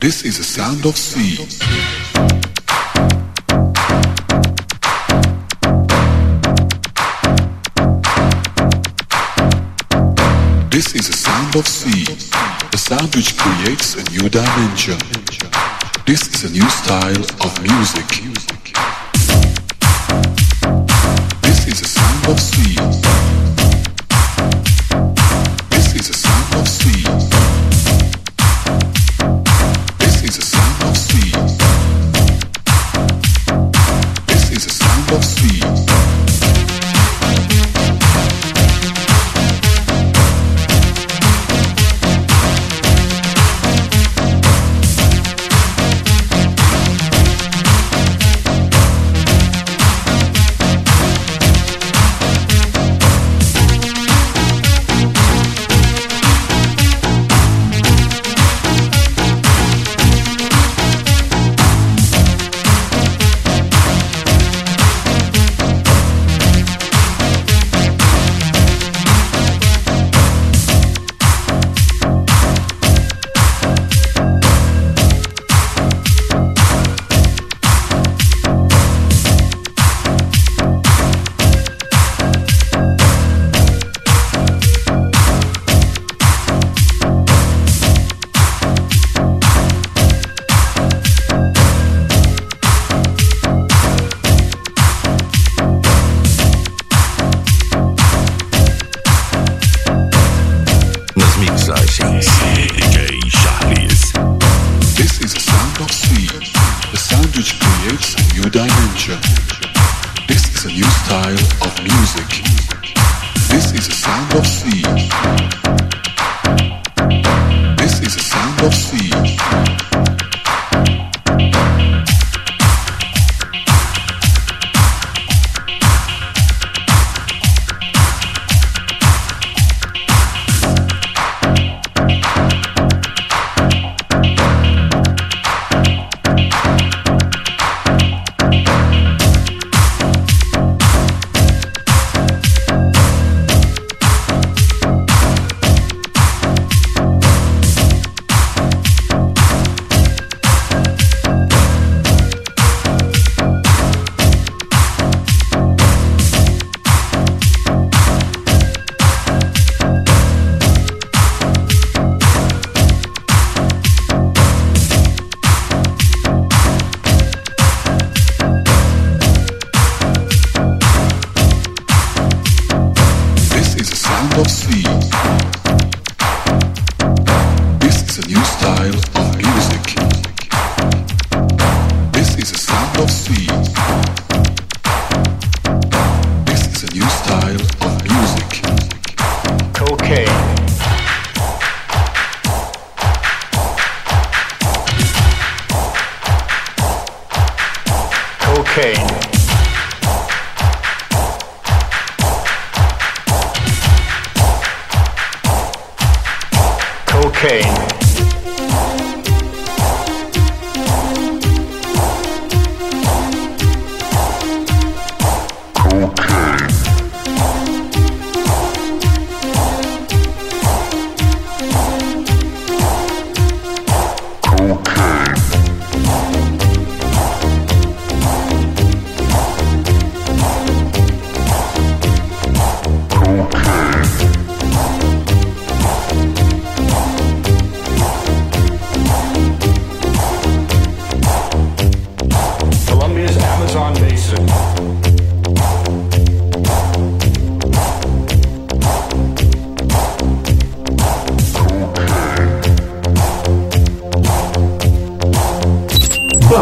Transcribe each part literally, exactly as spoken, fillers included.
This is the sound of sea. This is the sound of sea, a sound which creates a new dimension. This is a new style of music. This is the sound of sea. This is the sound of sea.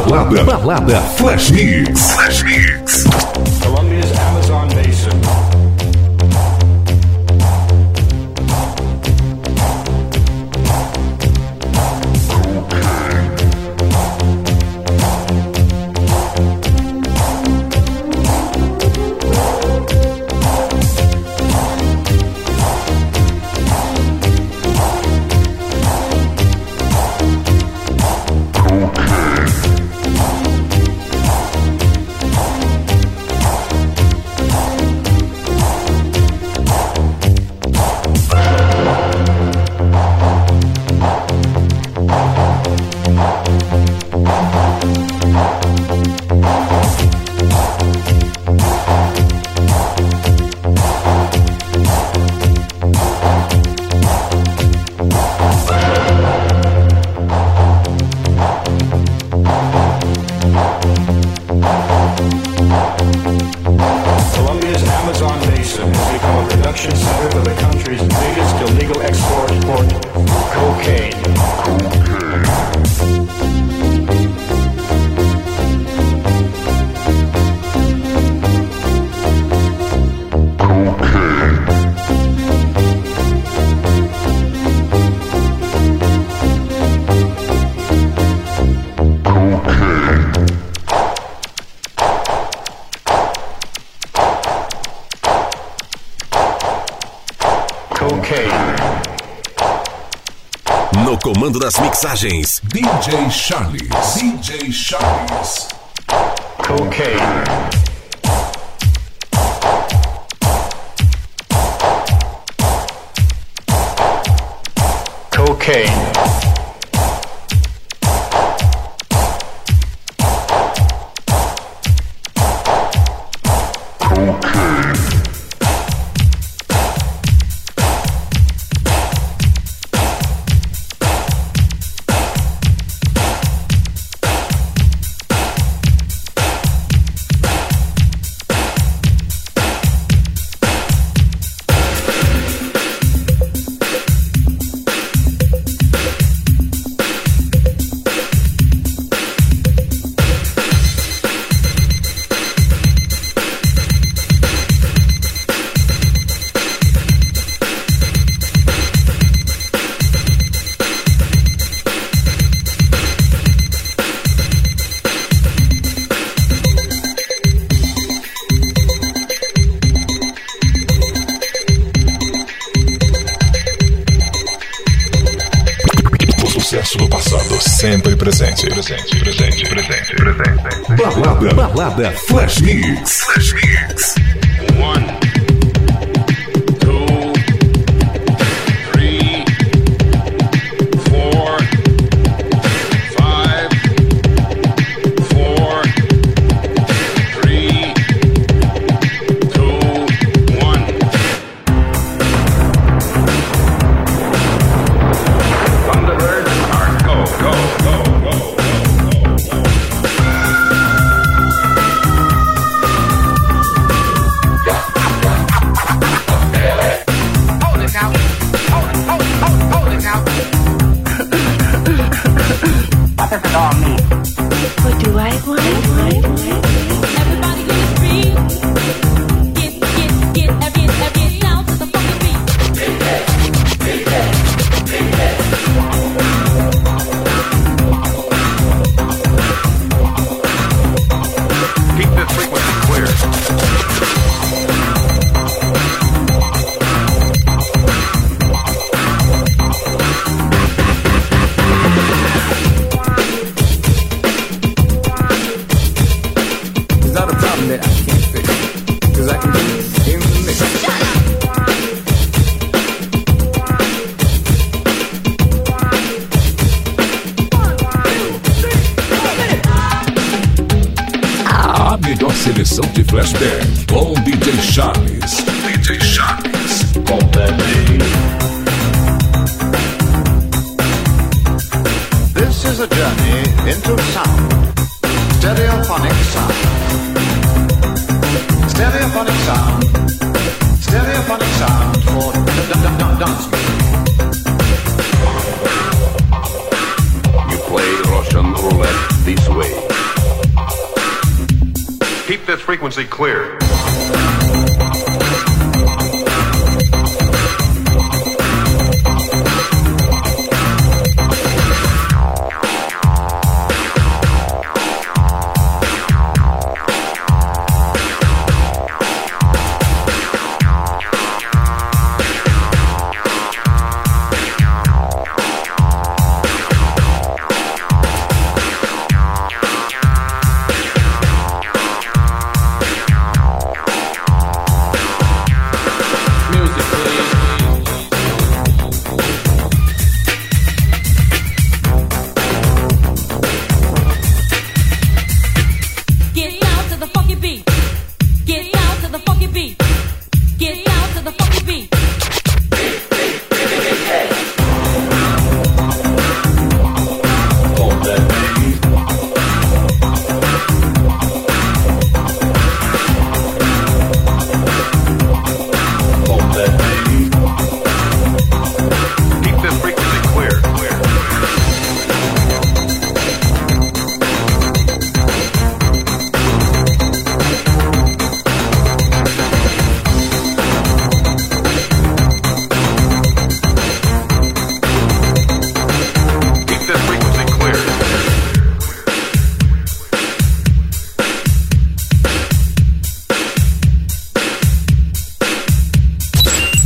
Balada, balada, Flash Mix, Flash Mix. Colombia's Amazon Basin. das mixagens, D J Charles. D J Charles. Cocaine. Cocaine. Sempre presente, presente, presente, presente, presente. Balada, balada, Flash Mix, Flash Mix. One. Seleção de flashback com D J Charles. D J Charles. This is a journey into sound. Stereophonic sound. Stereophonic sound. Stereophonic sound for dance music. You play Russian roulette this way. Keep this frequency clear.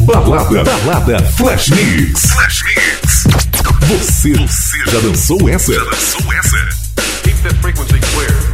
Balada, Balada, Flash Mix, Flash Mix. Você, você Já dançou essa? Já dançou essa? Keep that frequency clear.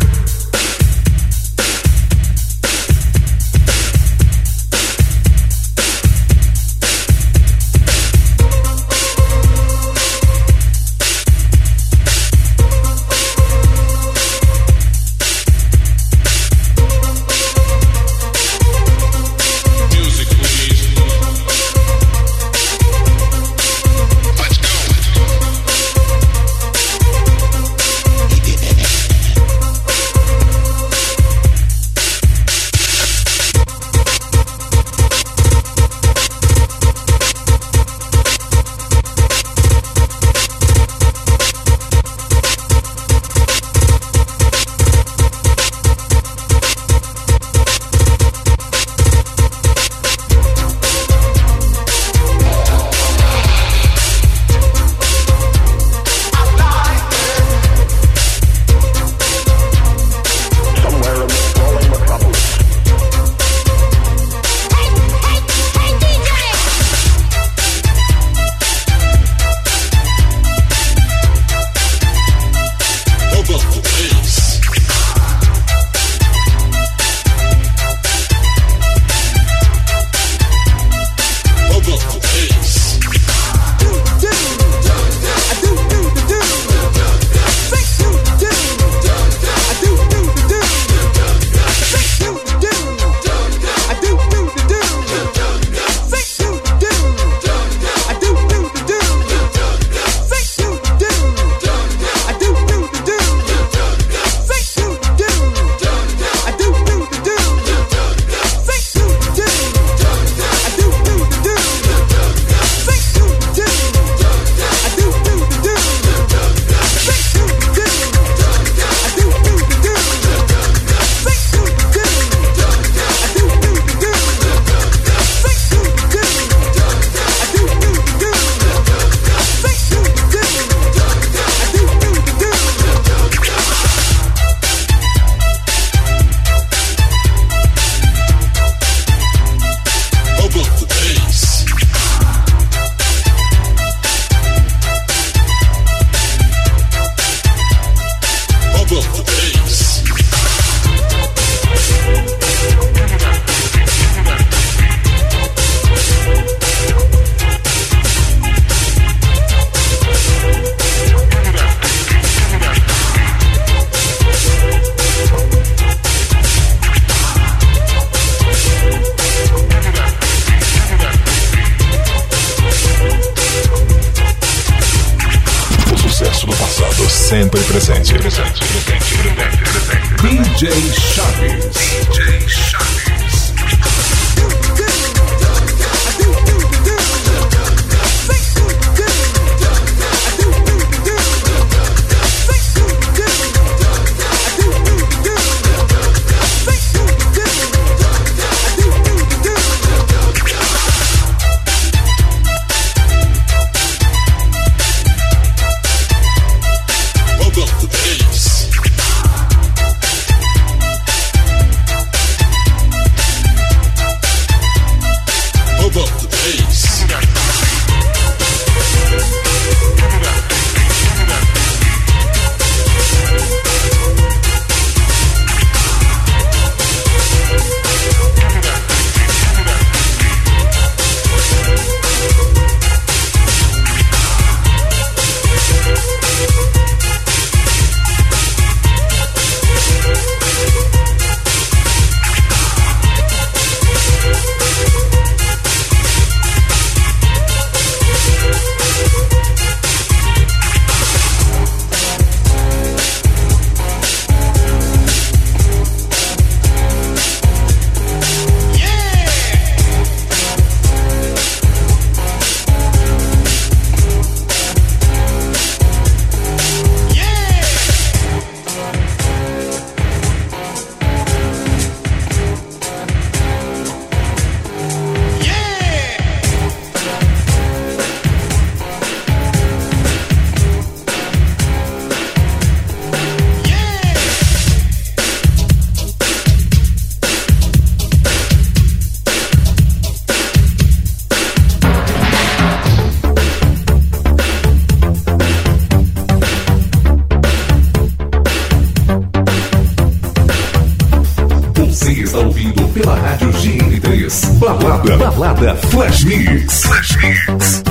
pela Rádio G M três. Balada, balada, Flash Mix. Flash Mix.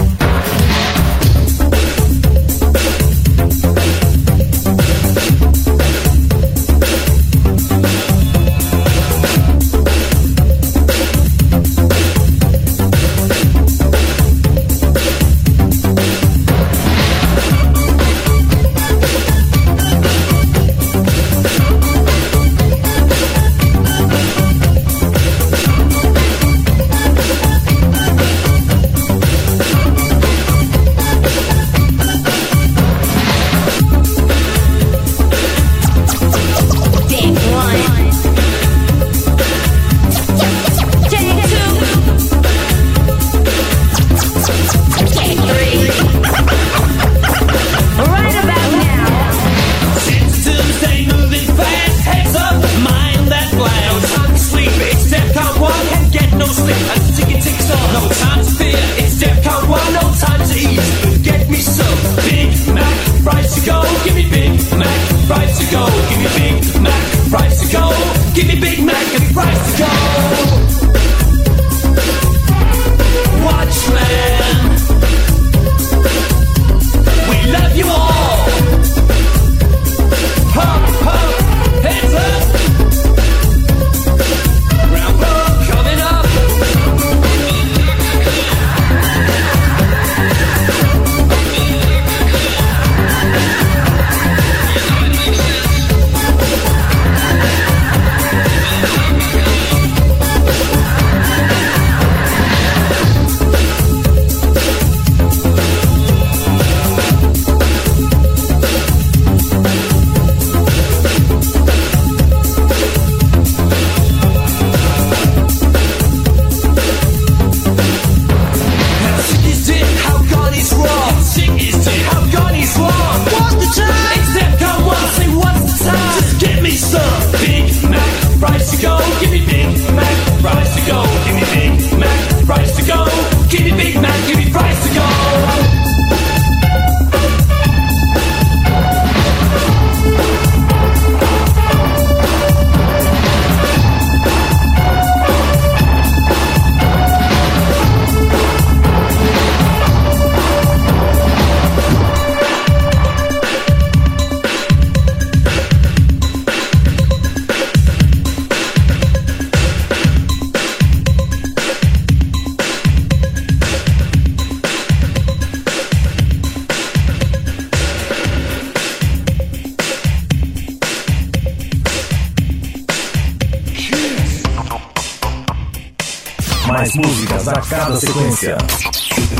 Músicas a cada sequência.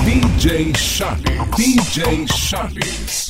D J Charles. D J Charles.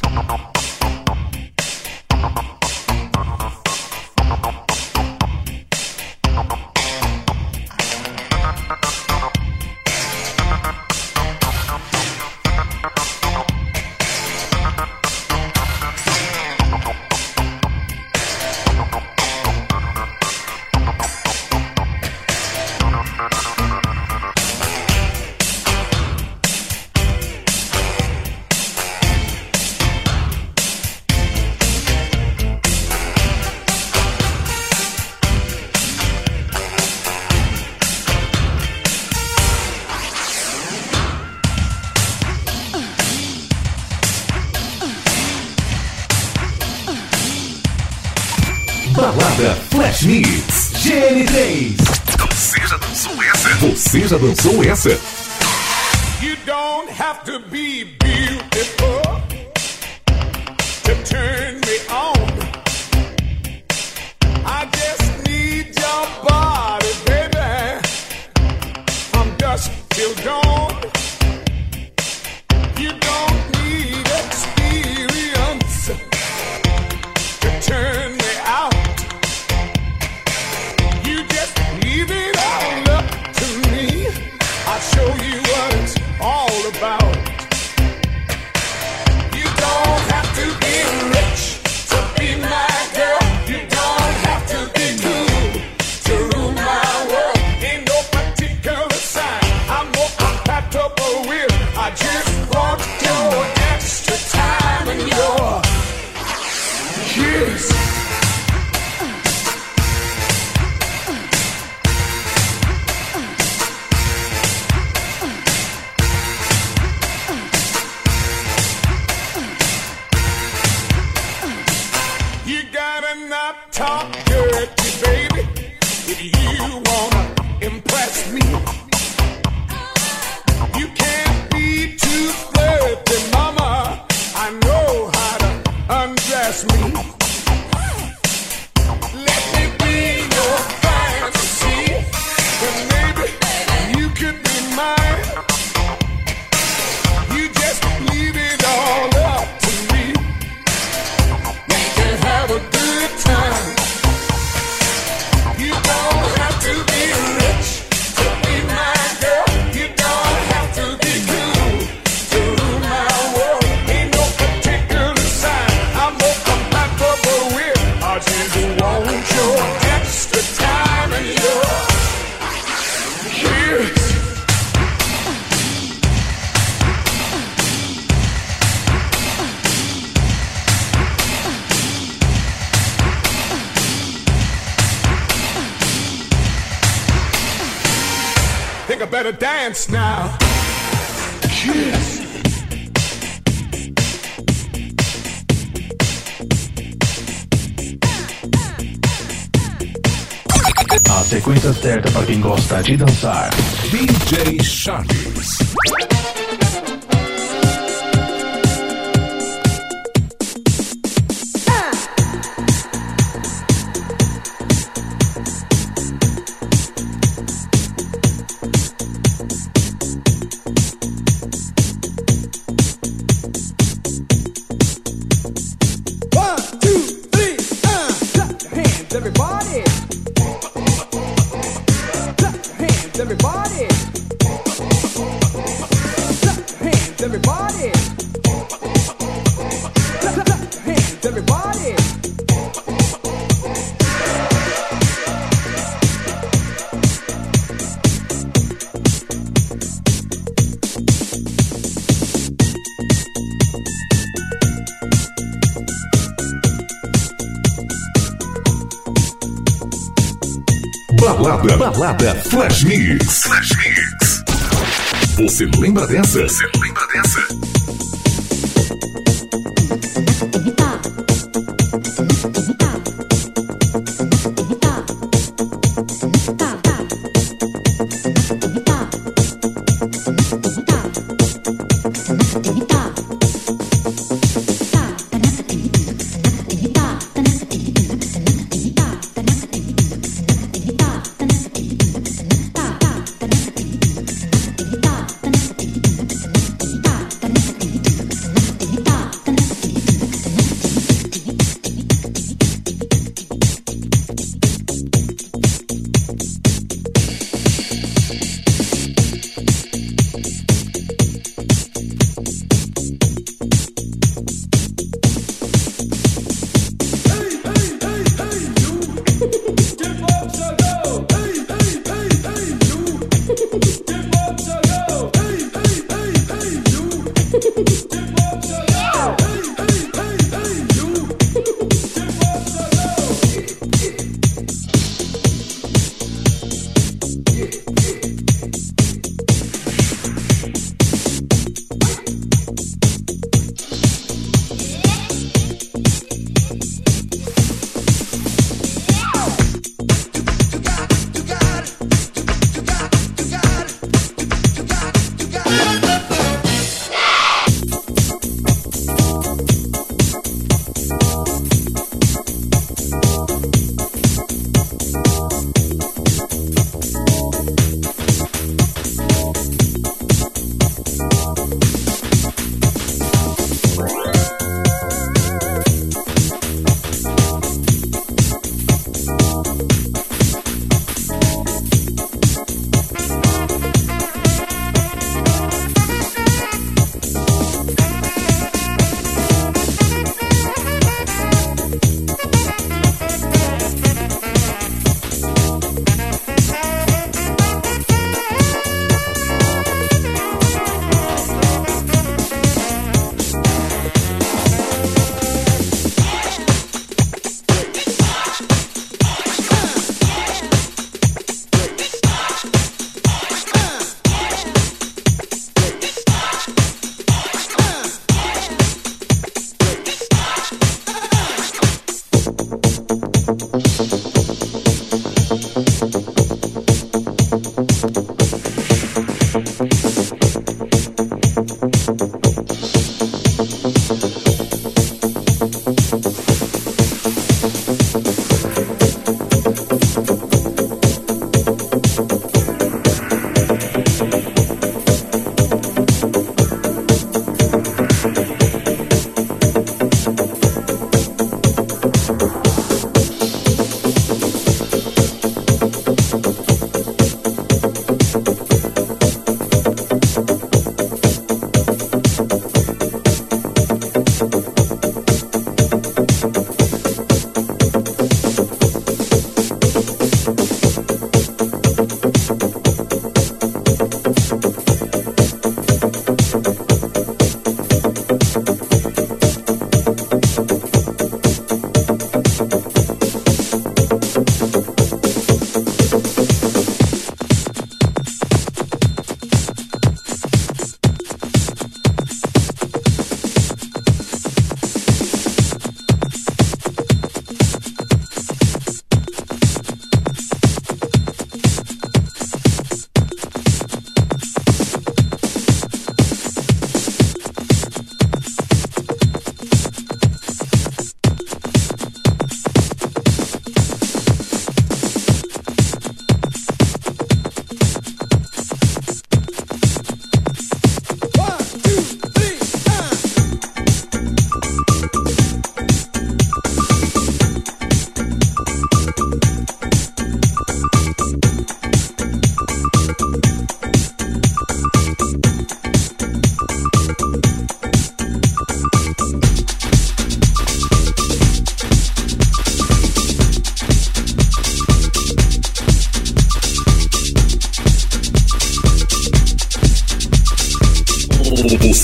Balada Flash Mix G M três. Você já dançou essa? Você já dançou essa? You don't have to be beautiful to turn me on. I just need your body, baby. From dusk till dawn. You don't need experience to turn me on. Show you what it's all about. You don't have to be rich to be my girl. You don't have to be cool to rule my world. Ain't no particular sign I'm more compatible with. I just want your extra time and your kiss. You gotta not talk dirty, baby, if you wanna impress me. You can't be too flirty, mama, I know how to undress me. Let me be your fantasy, and maybe you could be mine. You just leave it all up to me. We can have a good time. You don't have to be rich to be my girl. You don't have to be cool to rule my world. Ain't no particular sign I'm more compatible with. I just want your extra time and your years. Think I better dance now. Kiss. A sequência certa para quem gosta de dançar. D J Charles. Balada, balada, Flash Mix. Flash Mix. Você lembra dessa? Você lembra dessa? Thank you.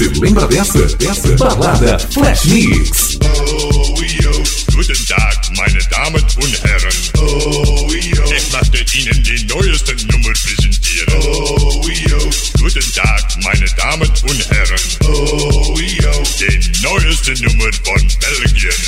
Você lembra dessa? Dessa? Balada Flash Mix. Oh, yo, guten Tag, meine Damen und Herren. Oh, yo, ich möchte Ihnen die neueste Nummer präsentieren. Oh, yo, guten Tag, meine Damen und Herren. Oh, yo, die neueste Nummer von Belgien.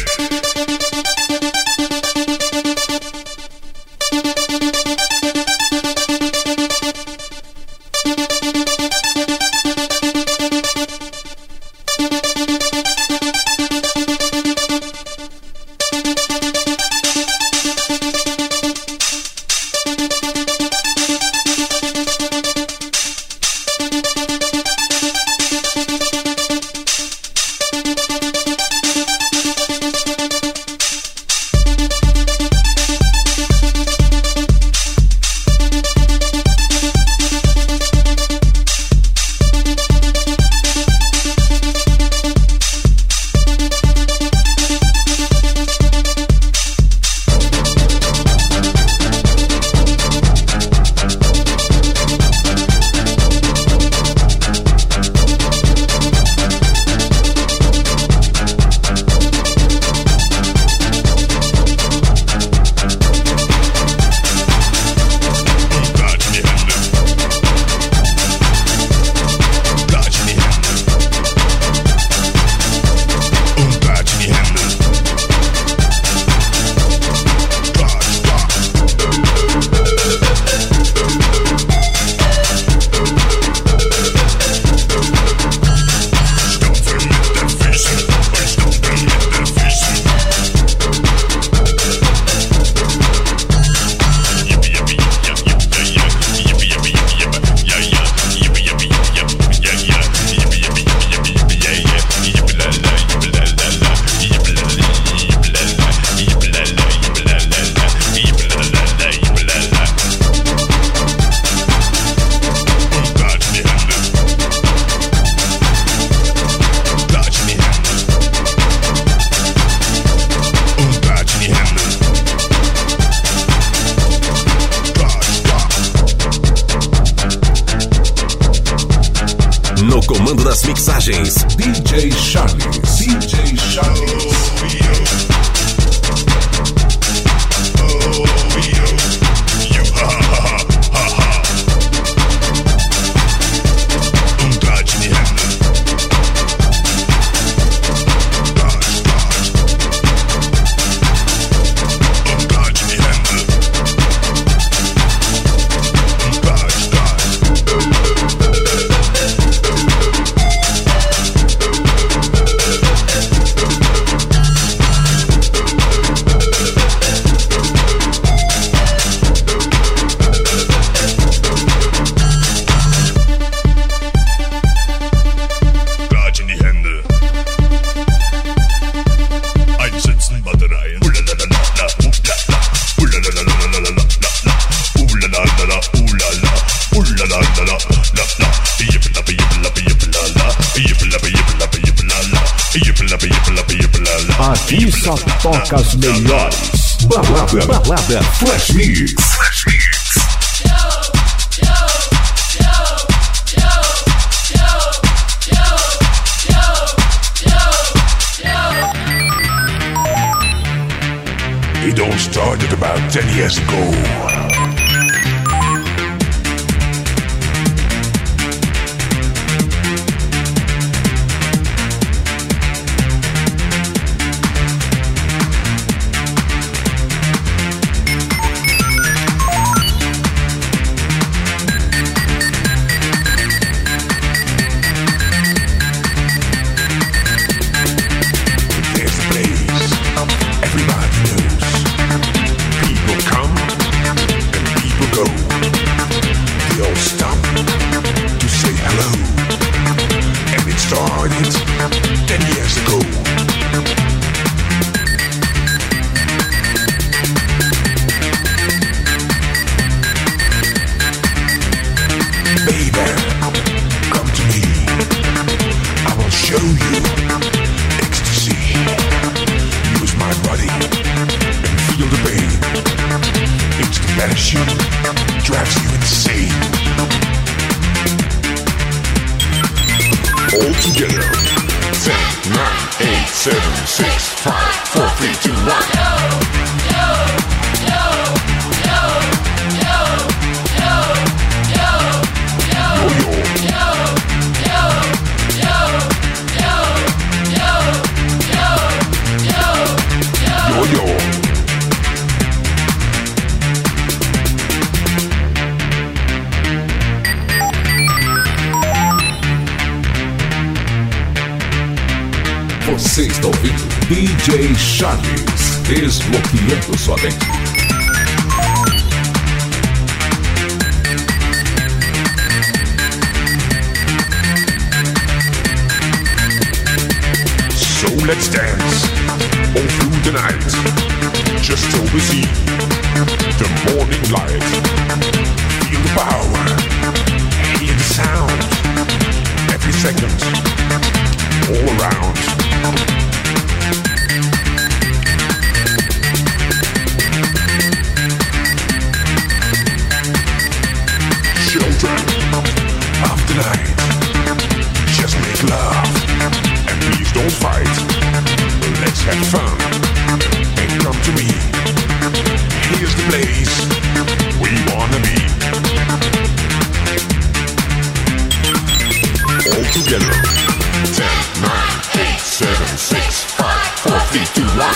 Comando das mixagens, D J Charles, D J Charles. Aqui só toca as melhores. Balada, balada, Flash Mix. Flash Mix. It all started about ten years ago. together. ten, nine, eight, seven, six, five, four, three, two, one. Você está ouvindo D J Charles, desbloqueando sua mente. So let's dance all through the night, just till we see the morning light. Feel the power, hear the sound, every second, all around. Children of the night, just make love and please don't fight. Let's have fun and come to me. Here's the place we wanna be. All together. ten, nine, eight, seven, six, five, four, three, two, one.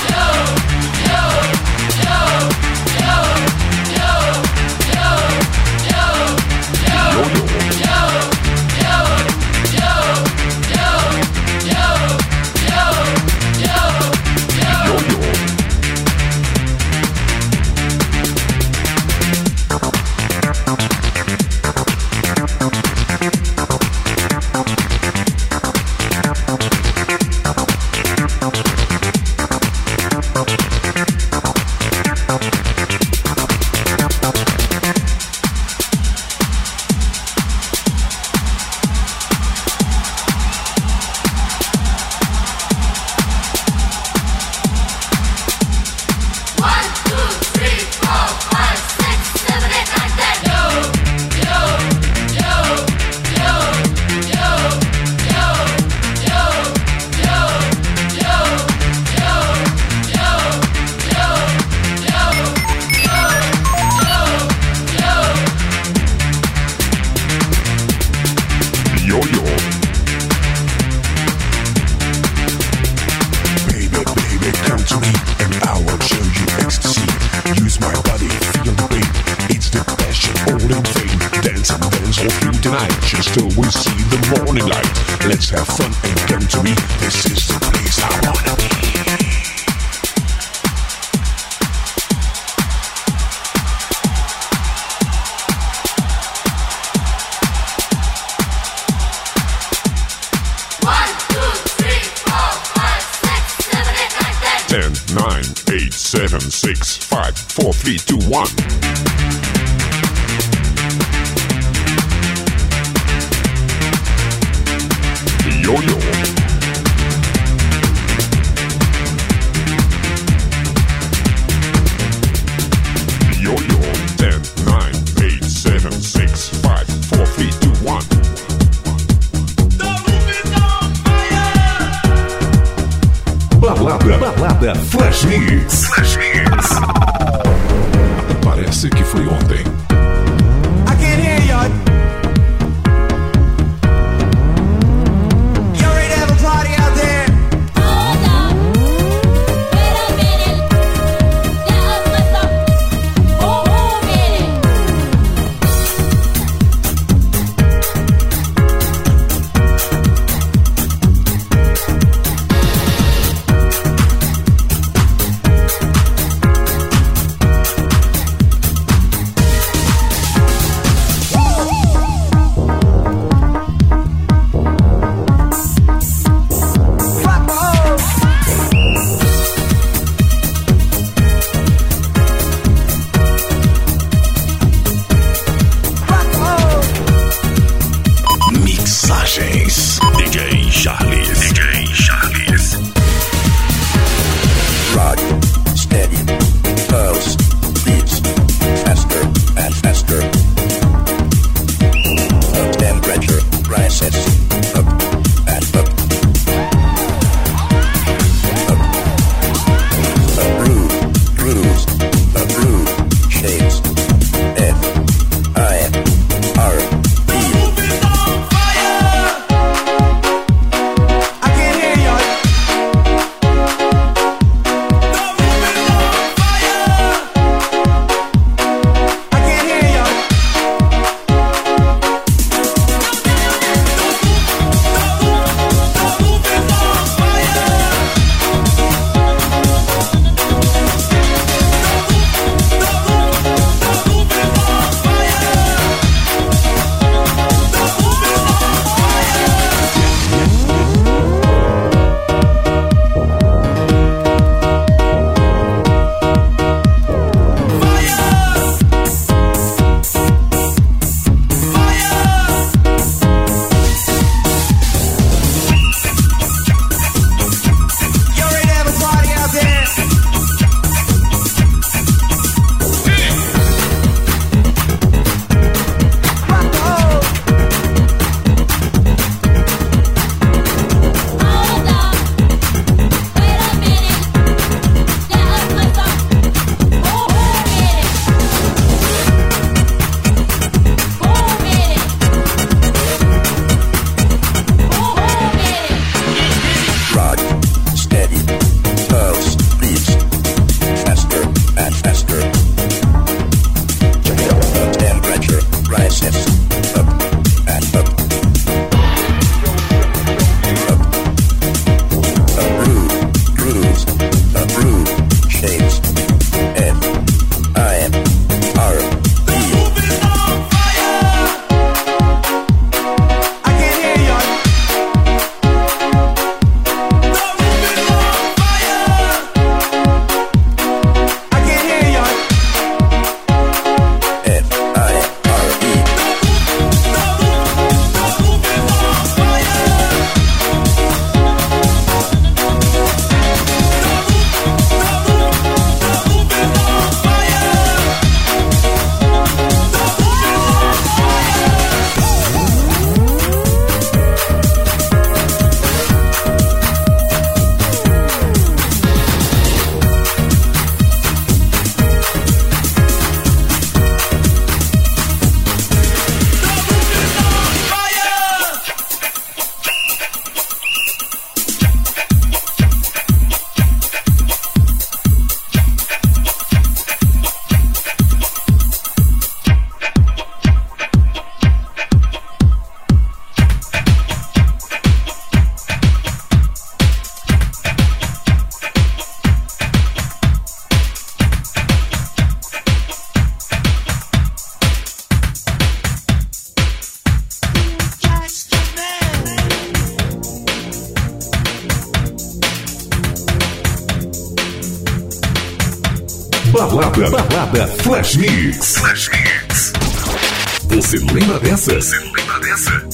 One. Yo-yo. Yo-yo. ten, nine, eight, seven, six, five, four, three, two, one. The roof is on fire! Balada, balada, Flash Mix. Flash Mix. Parece que foi ontem. I can't hear y'all. You already have a party out there. Hold up. Wait a minute. Let us mess up. Oh, a minute. Balada, balada, Flash Mix. Flash Mix. Você lembra dessa? Você lembra dessa?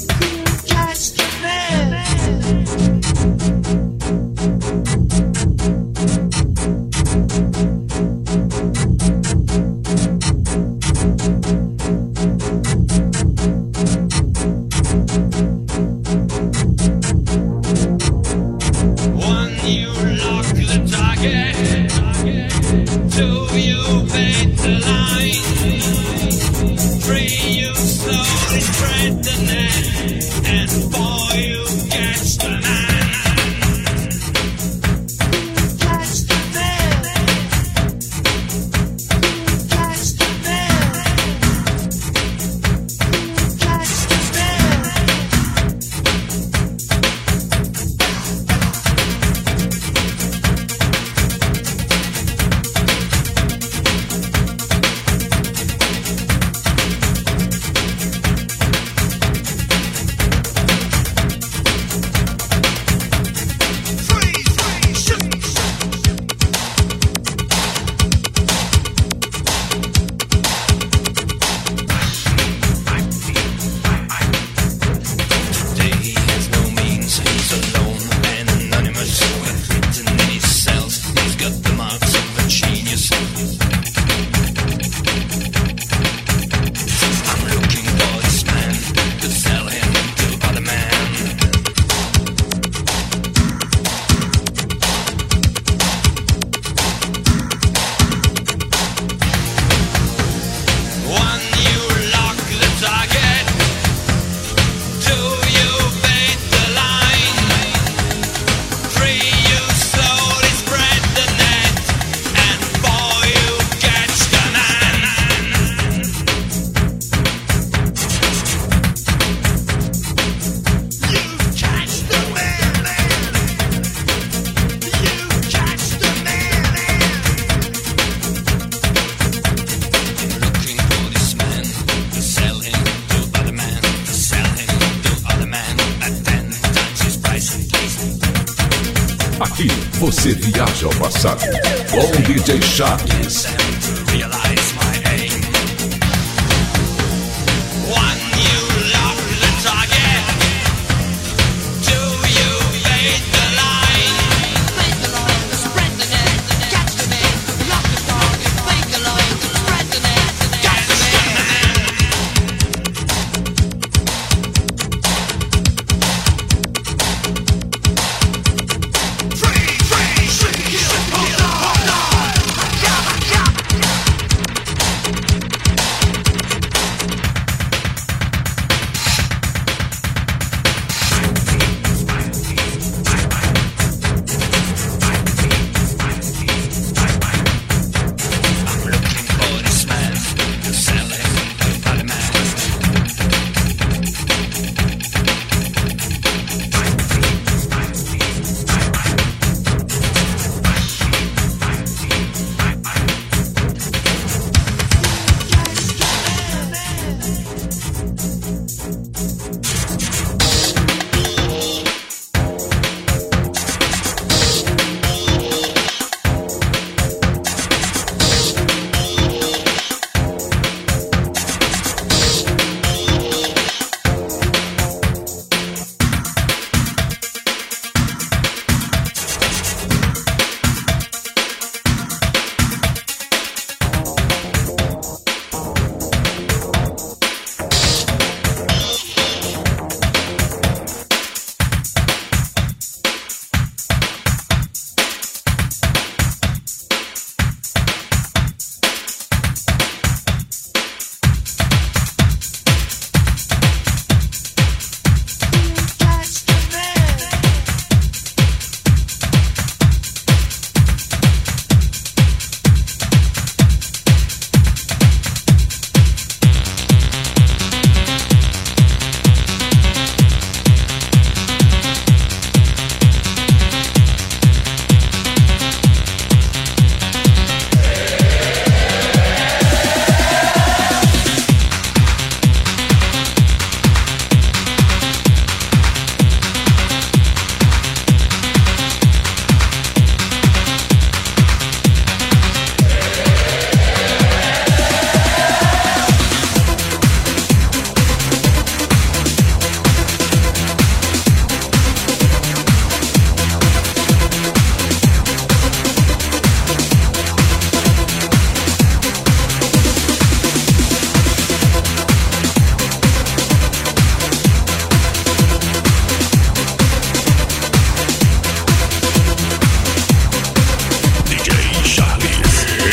Aqui você viaja ao passado com o D J Chaves.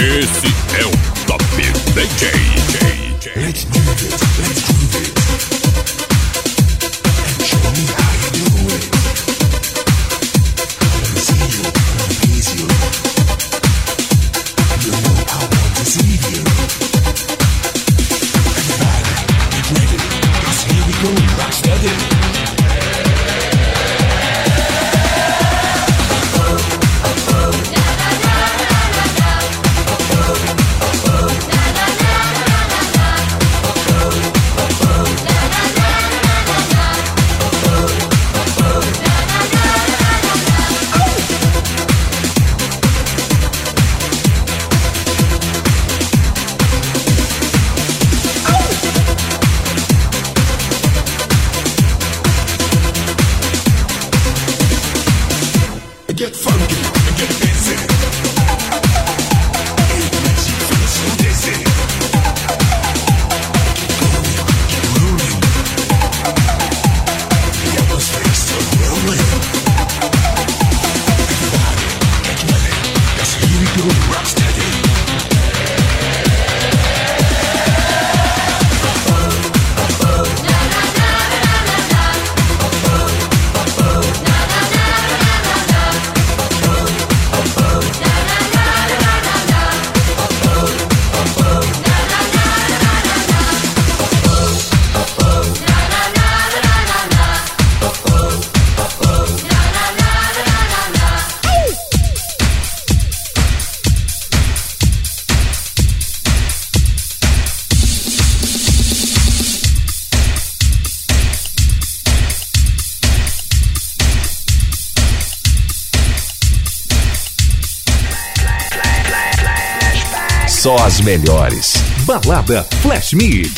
Esse é o Top D J. Let's move it, let's move it. And show me how you do it. I wanna see you, I wanna please you. You know I want to see you. Everybody, get ready, cause here we go, rock steady. Só as melhores. Balada Flash Mix.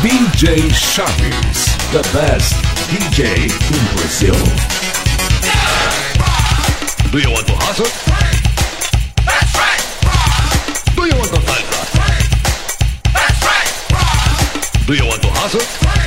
D J Chaves. the best D J in Brazil. Do you want to hustle? That's right. Do you want to fight? That's right. Do you want to hustle?